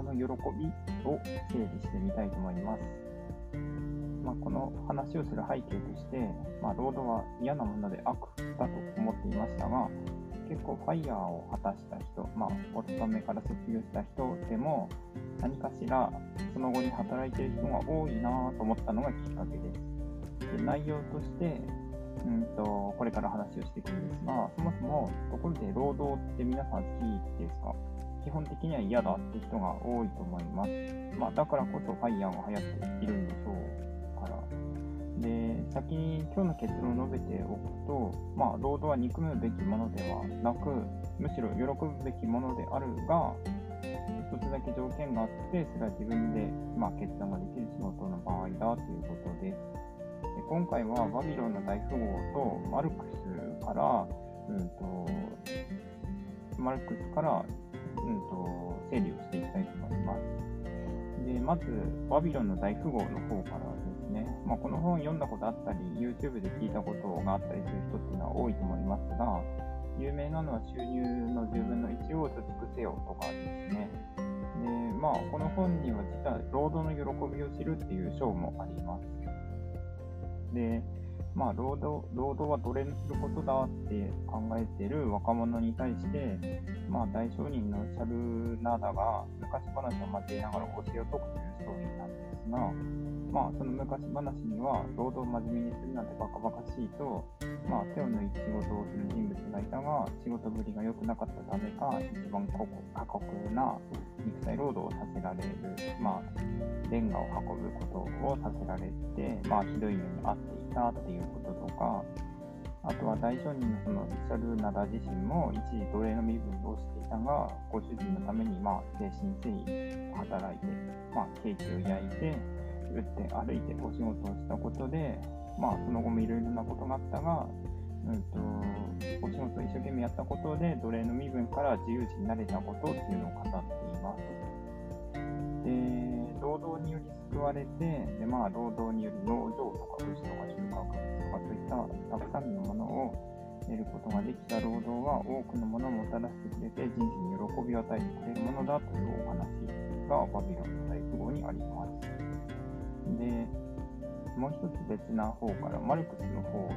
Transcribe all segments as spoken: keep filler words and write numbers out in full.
動の喜びを整理してみたいと思います。まあ、この話をする背景として、まあ、労働は嫌なもので悪だと思っていましたが、結構ファイヤーを果たした人、まあ、お勤めから卒業した人でも何かしらその後に働いている人が多いなと思ったのがきっかけです。で、内容として、うんと、これから話をしていくんですが、そもそもところで労働って皆さん好きですか？基本的には嫌だって人が多いと思います。まあ、だからこそファイヤーが流行っているんでしょうから。で、先に今日の結論を述べておくと、まあ、労働は憎むべきものではなく、むしろ喜ぶべきものであるが、一つだけ条件があって、それは自分で、まあ、決断ができる仕事の場合だということです。で、今回はバビロンの大富豪とマルクスから、うんと、マルクスから、うんと、整理をしていきたいと思います。で、まず、バビロンの大富豪の方からですね、まあ、この本読んだことあったり、YouTube で聞いたことがあったりする人っていうのは多いと思いますが、有名なのは収入のじゅうぶんのいちを貯蓄せよとかですね。で、まあ、この本には実は労働の喜びを知るっていう章もあります。で、まあ、労働、労働は奴隷にすることだって考えている若者に対して、まあ、大商人のシャルナダが昔話を交えながら教えを解くというストーリーなんですが、まあ、その昔話には労働を真面目にするなんてバカバカしいと、まあ、手を抜いて仕事をする人物がいたが、仕事ぶりが良くなかったためか一番過酷な肉体労働をさせられる、まあ、レンガを運ぶことをさせられて、まあ、ひどい目に遭っていたということとか、あとは大商人のそのシャルナダ自身も一時奴隷の身分をしていたが、ご主人のためにまあ誠心誠意働いて、まあ、ケーキを焼いて、打って歩いてお仕事をしたことで、まあ、その後もいろいろなことがあったが、うんと、お仕事を一生懸命やったことで奴隷の身分から自由になれたことっていうのを語っています。で、労働により救われて、で、まあ、労働により農場とか牛とか収穫とかといったたくさんのものを得ることができた労働は多くのものをもたらしてくれて、人生に喜びを与えてくれるものだというお話がバビロンの大富豪にあります。で、もう一つ別な方からマルクスの方で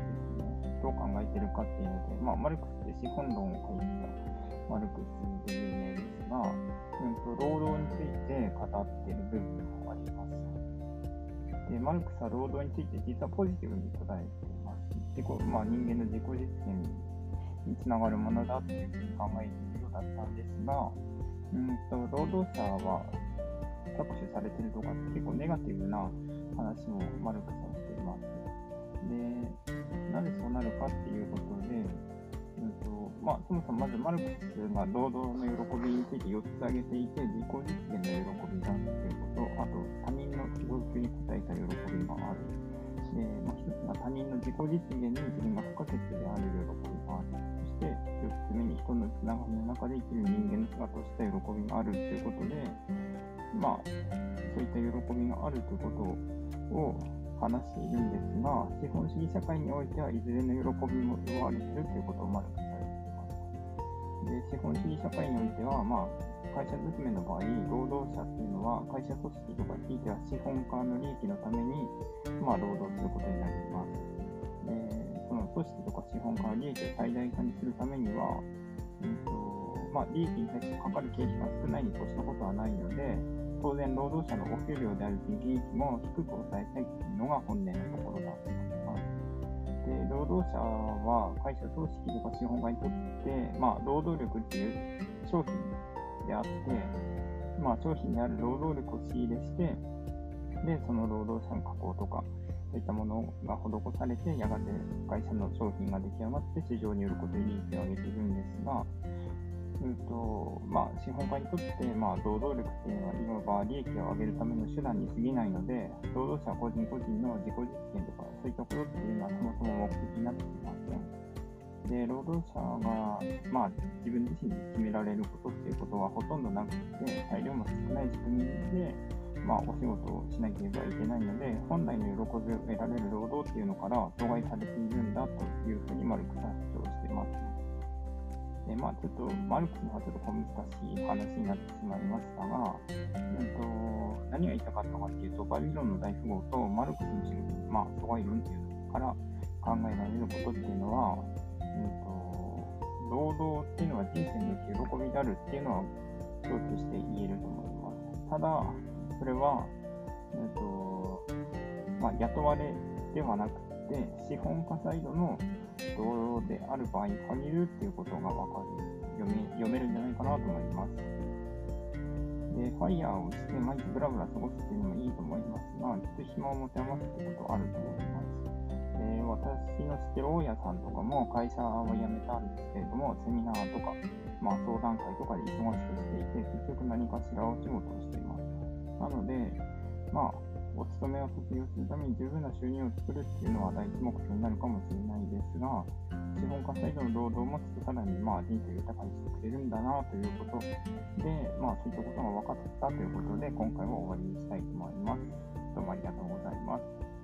すね、どう考えているかっていうので、まあ、マルクスで資本論を書いたマルクスで有名ですが、うんと、労働について語っている部分もあります。で、マルクスは労働について実はポジティブに捉えています。自己、まあ、人間の自己実現につながるものだというふうに考えているようだったんですが、うんと、労働者は搾取されているとか結構ネガティブな話もマルクスはしています。で、なぜそうなるかっていうことで、うんとまあ、そもそもまずマルクスが労働の喜びについてよっつ挙げていて、自己実現の喜びだっていうこと、あと他人の要求に応えた喜びがある。で、まあ、一つが他人の自己実現に自分が不可欠である喜びがある。そしてよっつめに人のつながりの中で生きる人間の姿をした喜びがあるということで、まあ、そういった喜びがあるということを話しているんですが、資本主義社会においてはいずれの喜びも奪われているということをマルクスは言っています。で、資本主義社会においては、まあ、会社勤めの場合、労働者というのは会社組織とかひいては資本家の利益のために、まあ、労働することになります。で、その組織とか資本家の利益を最大化にするためには、うんとまあ、利益に対してかかる経費が少ないに越したことはないので、当然、労働者のお給料である利益も低く抑えたいというのが本音のところだと思います。で、労働者は会社組織とか資本家にとって、まあ、労働力っていう商品であって、まあ、商品である労働力を仕入れして、で、その労働者の加工とか、そういったものが施されて、やがて会社の商品が出来上がって、市場に売ることで利益を上げているんですが、うんとまあ、資本家にとって、まあ、労働力というのは今は利益を上げるための手段に過ぎないので、労働者個人個人の自己実現とかそういったことっていうのはそもそも目的になっていません。で、労働者が、まあ、自分自身で決められることっていうことはほとんどなくて、裁量も少ない仕組みで、まあ、お仕事をしなければいけないので、本来の喜びを得られる労働っていうのから阻害されているんだというふうにマルクスは主張しています。で、まあ、ちょっとマルクスのはちょっと小難しい話になってしまいましたが、えっと、何が言いたかったかというと、バイオ理論の大富豪とマルクスの主義、まあ、諸外論というのから考えられることっていうのは、えっと、労働っていうのは人生における喜びであるっていうのは共通して言えると思います。ただ、それは、えっとまあ、雇われではなくて、資本家サイドの同様である場合に限るっていうことが分かる、読め、読めるんじゃないかなと思います。で、ファイヤーをして毎日ブラブラ過ごすっていうのもいいと思いますが、ちょっと暇を持て余すってことあると思います。で、私の知ってる大家さんとかも会社は辞めたんですけれども、セミナーとか、まあ、相談会とかで忙しくしていて、結局何かしらお仕事をしています。なので、まあ、お勤めを卒業するために十分な収入を作るっていうのは第一目標になるかもしれないですが、資本家サイドの労働もさらにまあ人生を豊かにしてくれるんだなということで、まあ、そういったことが分かったということで、今回は終わりにしたいと思います。どうもありがとうございます。